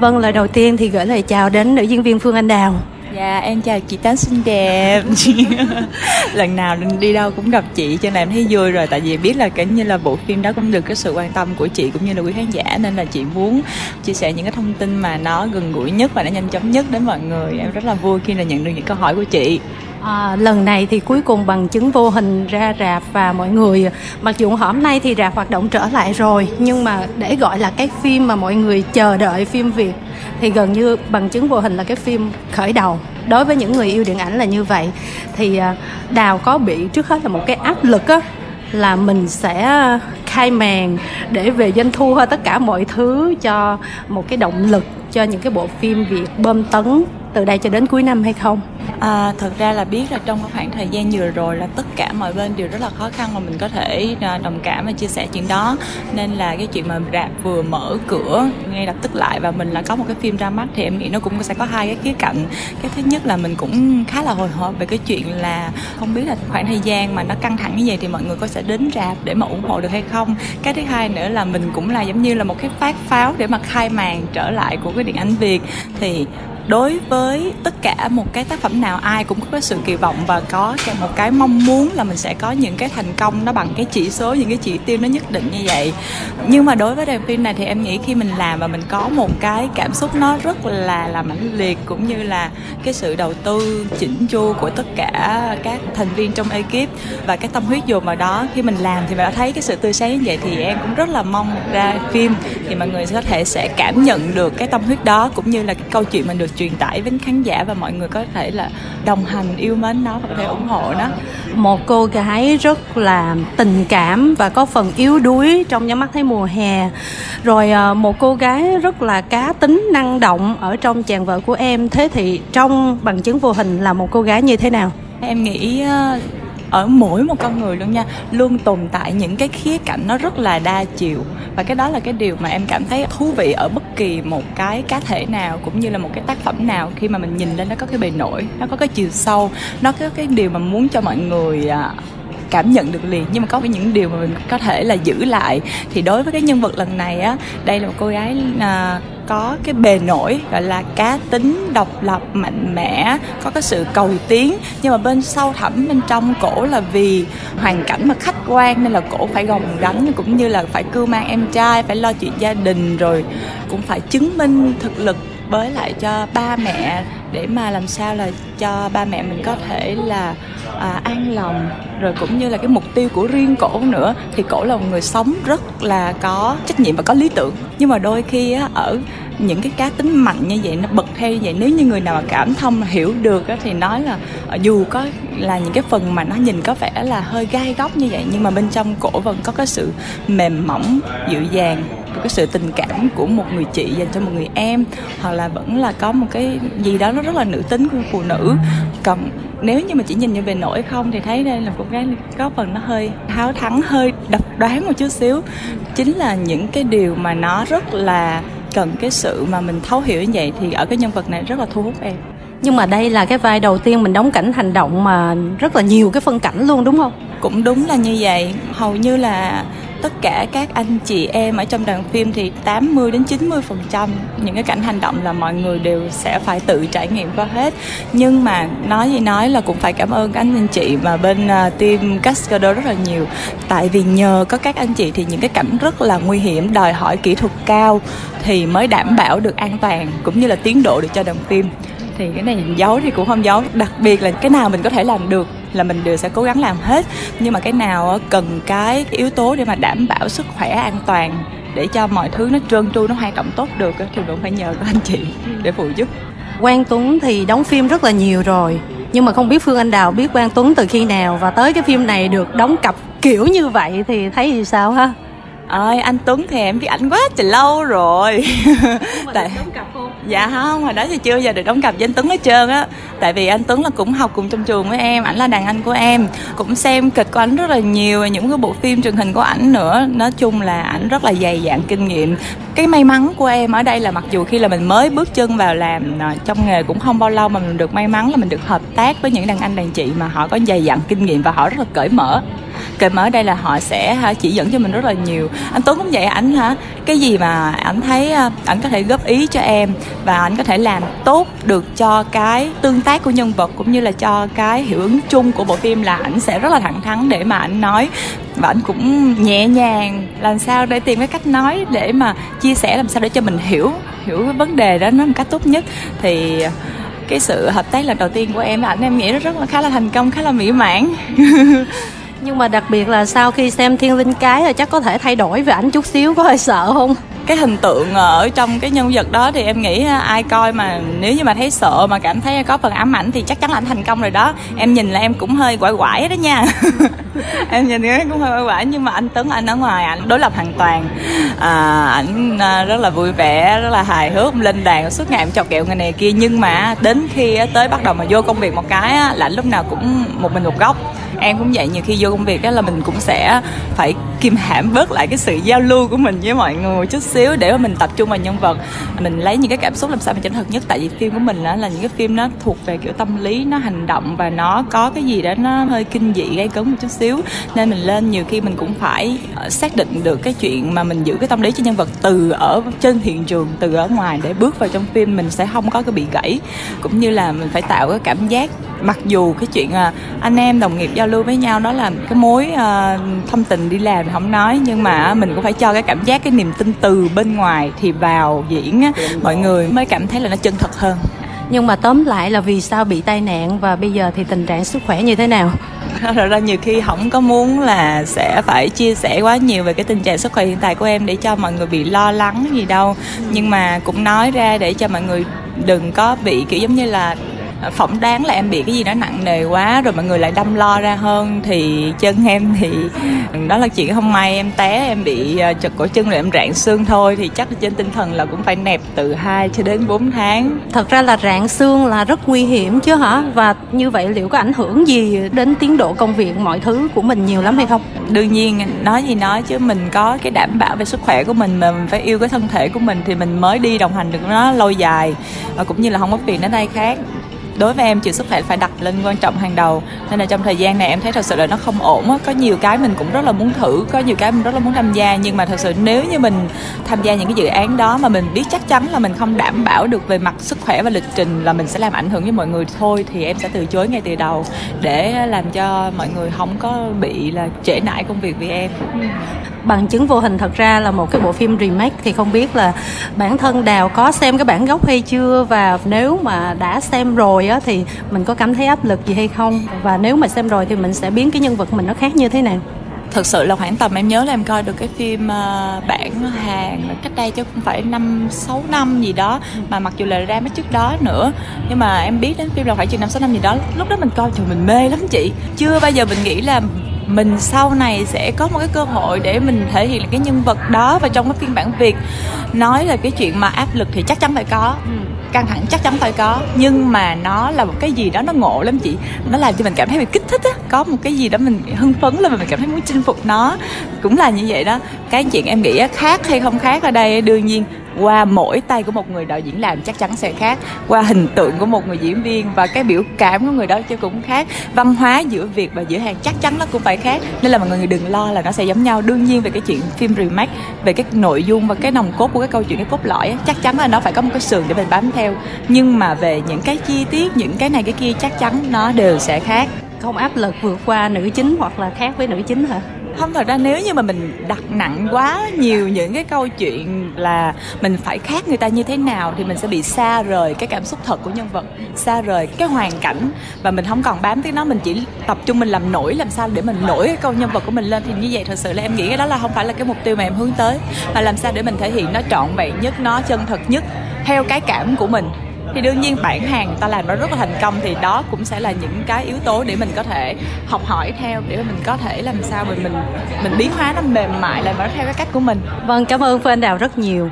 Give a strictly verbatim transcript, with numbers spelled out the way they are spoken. Vâng, lời đầu tiên thì gửi lời chào đến nữ diễn viên Phương Anh Đào. Dạ, em chào chị Tám xinh đẹp. Lần nào đi đâu cũng gặp chị cho nên em thấy vui rồi. Tại vì biết là kiểu như là bộ phim đó cũng được cái sự quan tâm của chị cũng như là quý khán giả, nên là chị muốn chia sẻ những cái thông tin mà nó gần gũi nhất và nó nhanh chóng nhất đến mọi người. Em rất là vui khi là nhận được những câu hỏi của chị. À, lần này thì cuối cùng Bằng Chứng Vô Hình ra rạp và mọi người, mặc dù hôm nay thì rạp hoạt động trở lại rồi, nhưng mà để gọi là cái phim mà mọi người chờ đợi phim Việt thì gần như Bằng Chứng Vô Hình là cái phim khởi đầu. Đối với những người yêu điện ảnh là như vậy. Thì Đào có bị trước hết là một cái áp lực á, là mình sẽ khai màn để về doanh thu hay tất cả mọi thứ cho một cái động lực cho những cái bộ phim Việt bơm tấn từ đây cho đến cuối năm hay không? À, thực ra là biết là trong khoảng thời gian vừa rồi là tất cả mọi bên đều rất là khó khăn mà mình có thể đồng cảm và chia sẻ chuyện đó, nên là cái chuyện mà rạp vừa mở cửa ngay lập tức lại và mình là có một cái phim ra mắt thì em nghĩ nó cũng sẽ có hai cái khía cạnh. Cái thứ nhất là mình cũng khá là hồi hộp về cái chuyện là không biết là khoảng thời gian mà nó căng thẳng như vậy thì mọi người có sẽ đến rạp để mà ủng hộ được hay không. Cái thứ hai nữa là mình cũng là giống như là một cái phát pháo để mà khai màn trở lại của cái điện ảnh Việt. Thì đối với tất cả một cái tác phẩm nào ai cũng có sự kỳ vọng và có một cái mong muốn là mình sẽ có những cái thành công nó bằng cái chỉ số, những cái chỉ tiêu nó nhất định như vậy. Nhưng mà đối với đoàn phim này thì em nghĩ khi mình làm và mình có một cái cảm xúc nó rất là, là mãnh liệt, cũng như là cái sự đầu tư chỉnh chu của tất cả các thành viên trong ekip và cái tâm huyết dồn vào đó, khi mình làm thì mình đã thấy cái sự tươi sáng như vậy thì em cũng rất là mong ra phim thì mọi người có thể sẽ cảm nhận được cái tâm huyết đó cũng như là cái câu chuyện mình được truyền tải đến khán giả và mọi người có thể là đồng hành, yêu mến nó và có thể ủng hộ nó. Một cô gái rất là tình cảm và có phần yếu đuối trong Nhắm Mắt Thấy Mùa Hè, rồi một cô gái rất là cá tính, năng động ở trong Chàng Vợ Của Em. Thế thì trong Bằng Chứng Vô Hình là một cô gái như thế nào? Em nghĩ ở mỗi một con người luôn nha, luôn tồn tại những cái khía cạnh nó rất là đa chiều. Và cái đó là cái điều mà em cảm thấy thú vị ở bất kỳ một cái cá thể nào cũng như là một cái tác phẩm nào. Khi mà mình nhìn lên nó có cái bề nổi, nó có cái chiều sâu, nó có cái điều mà muốn cho mọi người cảm nhận được liền, nhưng mà có những điều mà mình có thể là giữ lại. Thì đối với cái nhân vật lần này á, đây là một cô gái à, có cái bề nổi gọi là cá tính, độc lập, mạnh mẽ, có cái sự cầu tiến, nhưng mà bên sâu thẳm bên trong cổ là vì hoàn cảnh mà khách quan nên là cổ phải gồng gánh cũng như là phải cưu mang em trai, phải lo chuyện gia đình, rồi cũng phải chứng minh thực lực với lại cho ba mẹ để mà làm sao là cho ba mẹ mình có thể là à, an lòng, rồi cũng như là cái mục tiêu của riêng cổ nữa. Thì cổ là một người sống rất là có trách nhiệm và có lý tưởng, nhưng mà đôi khi á, ở những cái cá tính mạnh như vậy, nó bật theo như vậy, nếu như người nào mà cảm thông hiểu được á, thì nói là dù có là những cái phần mà nó nhìn có vẻ là hơi gai góc như vậy, nhưng mà bên trong cổ vẫn có cái sự mềm mỏng, dịu dàng, cái sự tình cảm của một người chị dành cho một người em, hoặc là vẫn là có một cái gì đó nó rất là nữ tính của phụ nữ. Còn nếu như mà chỉ nhìn như bề nổi không thì thấy đây là cô gái có phần nó hơi háo thắng, hơi độc đoán một chút xíu. Chính là những cái điều mà nó rất là cần cái sự mà mình thấu hiểu như vậy thì ở cái nhân vật này rất là thu hút em. Nhưng mà đây là cái vai đầu tiên mình đóng cảnh hành động mà rất là nhiều cái phân cảnh luôn đúng không? Cũng đúng là như vậy. Hầu như là tất cả các anh chị em ở trong đoàn phim thì tám mươi đến chín mươi phần trăm những cái cảnh hành động là mọi người đều sẽ phải tự trải nghiệm qua hết. Nhưng mà nói gì nói là cũng phải cảm ơn các anh chị mà bên uh, team Cascador rất là nhiều. Tại vì nhờ có các anh chị thì những cái cảnh rất là nguy hiểm, đòi hỏi kỹ thuật cao thì mới đảm bảo được an toàn cũng như là tiến độ được cho đoàn phim. Thì cái này giấu thì cũng không giấu, đặc biệt là cái nào mình có thể làm được là mình đều sẽ cố gắng làm hết, nhưng mà cái nào cần cái yếu tố để mà đảm bảo sức khỏe, an toàn để cho mọi thứ nó trơn tru, nó hoạt động tốt được thì cũng phải nhờ các anh chị để phụ giúp. Quang Tuấn thì đóng phim rất là nhiều rồi, nhưng mà không biết Phương Anh Đào biết Quang Tuấn từ khi nào và tới cái phim này được đóng cặp kiểu như vậy thì thấy gì sao ha? Ơi, anh Tuấn thì em biết ảnh quá trời lâu rồi. Tại đóng cặp không? Dạ không, hồi đó thì chưa giờ được đóng cặp với anh Tuấn hết trơn á. Tại vì anh Tuấn là cũng học cùng trong trường với em, ảnh là đàn anh của em, cũng xem kịch của ảnh rất là nhiều, những cái bộ phim truyền hình của ảnh nữa. Nói chung là ảnh rất là dày dạn kinh nghiệm. Cái may mắn của em ở đây là mặc dù khi là mình mới bước chân vào làm trong nghề cũng không bao lâu mà mình được may mắn là mình được hợp tác với những đàn anh đàn chị mà họ có dày dặn kinh nghiệm và họ rất là cởi mở. Cởi mở ở đây là họ sẽ chỉ dẫn cho mình rất là nhiều. Anh Tuấn cũng vậy, ảnh hả cái gì mà ảnh thấy ảnh có thể góp ý cho em và ảnh có thể làm tốt được cho cái tương tác của nhân vật cũng như là cho cái hiệu ứng chung của bộ phim, là ảnh sẽ rất là thẳng thắn để mà ảnh nói, và ảnh cũng nhẹ nhàng làm sao để tìm cái cách nói để mà chia sẻ, làm sao để cho mình hiểu hiểu cái vấn đề đó nó một cách tốt nhất. Thì cái sự hợp tác lần đầu tiên của em và ảnh, em nghĩ nó rất là khá là thành công, khá là mỹ mãn. Nhưng mà đặc biệt là sau khi xem Thiên Linh Cái là chắc có thể thay đổi về ảnh chút xíu, có hơi sợ không? Cái hình tượng ở trong cái nhân vật đó thì em nghĩ ai coi mà nếu như mà thấy sợ mà cảm thấy có phần ám ảnh thì chắc chắn là anh thành công rồi đó. Em nhìn là em cũng hơi quải quải đó nha. Em nhìn cái cũng hơi quải quải, nhưng mà anh Tuấn, anh ở ngoài anh đối lập hoàn toàn. À, ảnh rất là vui vẻ, rất là hài hước, lên đàn suốt ngày em chọc kẹo người này kia, nhưng mà đến khi tới bắt đầu mà vô công việc một cái là lúc nào cũng một mình một góc. Em cũng vậy, nhiều khi vô công việc đó là mình cũng sẽ phải kiềm hãm bớt lại cái sự giao lưu của mình với mọi người một chút xíu để mà mình tập trung vào nhân vật, mình lấy những cái cảm xúc làm sao mà chân thật nhất. Tại vì phim của mình đó là những cái phim nó thuộc về kiểu tâm lý, nó hành động và nó có cái gì đó nó hơi kinh dị, gây cấn một chút xíu, nên mình lên nhiều khi mình cũng phải xác định được cái chuyện mà mình giữ cái tâm lý cho nhân vật từ ở trên hiện trường, từ ở ngoài để bước vào trong phim mình sẽ không có cái bị gãy, cũng như là mình phải tạo cái cảm giác. Mặc dù cái chuyện anh em đồng nghiệp giao lưu với nhau đó là cái mối thâm tình đi làm không nói, nhưng mà mình cũng phải cho cái cảm giác, cái niềm tin từ bên ngoài thì vào diễn mọi người mới cảm thấy là nó chân thật hơn. Nhưng mà tóm lại là vì sao bị tai nạn và bây giờ thì tình trạng sức khỏe như thế nào? Thật ra nhiều khi không có muốn là sẽ phải chia sẻ quá nhiều về cái tình trạng sức khỏe hiện tại của em để cho mọi người bị lo lắng gì đâu, nhưng mà cũng nói ra để cho mọi người đừng có bị kiểu giống như là phỏng đoán là em bị cái gì đó nặng nề quá rồi mọi người lại đâm lo ra hơn. Thì chân em thì đó là chuyện không may, em té em bị trật cổ chân rồi em rạn xương thôi, thì chắc trên tinh thần là cũng phải nẹp từ hai cho đến bốn tháng. Thật ra là rạn xương là rất nguy hiểm chứ hả? Và như vậy liệu có ảnh hưởng gì đến tiến độ công việc mọi thứ của mình nhiều lắm hay không? Đương nhiên, nói gì nói chứ mình có cái đảm bảo về sức khỏe của mình mà mình phải yêu cái thân thể của mình thì mình mới đi đồng hành được nó lâu dài, cũng như là không có phiền đến tay khác. Đối với em, chuyện sức khỏe phải đặt lên quan trọng hàng đầu. Nên là trong thời gian này em thấy thật sự là nó không ổn á. Có nhiều cái mình cũng rất là muốn thử, có nhiều cái mình rất là muốn tham gia, nhưng mà thật sự nếu như mình tham gia những cái dự án đó mà mình biết chắc chắn là mình không đảm bảo được về mặt sức khỏe và lịch trình là mình sẽ làm ảnh hưởng với mọi người thôi, thì em sẽ từ chối ngay từ đầu để làm cho mọi người không có bị là trễ nải công việc vì em. Bằng chứng vô hình thật ra là một cái bộ phim remake, thì không biết là bản thân Đào có xem cái bản gốc hay chưa, và nếu mà đã xem rồi á thì mình có cảm thấy áp lực gì hay không, và nếu mà xem rồi thì mình sẽ biến cái nhân vật mình nó khác như thế nào? Thực sự là khoảng tầm em nhớ là em coi được cái phim uh, bản Hàn cách đây chứ không phải năm sáu năm gì đó, mà mặc dù là ra mấy trước đó nữa, nhưng mà em biết đến phim là khoảng chừng năm sáu năm gì đó. Lúc đó mình coi trời mình mê lắm chị, chưa bao giờ mình nghĩ là mình sau này sẽ có một cái cơ hội để mình thể hiện cái nhân vật đó. Và trong cái phiên bản Việt, nói là cái chuyện mà áp lực thì chắc chắn phải có, căng thẳng chắc chắn phải có, nhưng mà nó là một cái gì đó nó ngộ lắm chị, nó làm cho mình cảm thấy mình kích thích á, có một cái gì đó mình hưng phấn lên và mình cảm thấy muốn chinh phục nó, cũng là như vậy đó. Cái chuyện em nghĩ khác hay không khác ở đây, đương nhiên qua mỗi tay của một người đạo diễn làm chắc chắn sẽ khác, qua hình tượng của một người diễn viên và cái biểu cảm của người đó chứ cũng khác, văn hóa giữa Việt và giữa Hàn chắc chắn nó cũng phải khác, nên là mọi người đừng lo là nó sẽ giống nhau. Đương nhiên về cái chuyện phim remake, về cái nội dung và cái nòng cốt của cái câu chuyện, cái cốt lõi ấy, chắc chắn là nó phải có một cái sườn để mình bám theo, nhưng mà về những cái chi tiết, những cái này cái kia chắc chắn nó đều sẽ khác. Không áp lực vượt qua nữ chính hoặc là khác với nữ chính hả? Không, thật ra nếu như mà mình đặt nặng quá nhiều những cái câu chuyện là mình phải khác người ta như thế nào thì mình sẽ bị xa rời cái cảm xúc thật của nhân vật, xa rời cái hoàn cảnh, và mình không còn bám tới nó, mình chỉ tập trung mình làm nổi làm sao để mình nổi cái câu nhân vật của mình lên. Thì như vậy thật sự là em nghĩ cái đó là không phải là cái mục tiêu mà em hướng tới, mà làm sao để mình thể hiện nó trọn vẹn nhất, nó chân thật nhất theo cái cảm của mình. Thì đương nhiên bản Hàn người ta làm nó rất là thành công, thì đó cũng sẽ là những cái yếu tố để mình có thể học hỏi theo, để mình có thể làm sao mình mình, mình biến hóa nó mềm mại lại vào theo cái cách của mình. Vâng, cảm ơn Phương Anh Đào rất nhiều.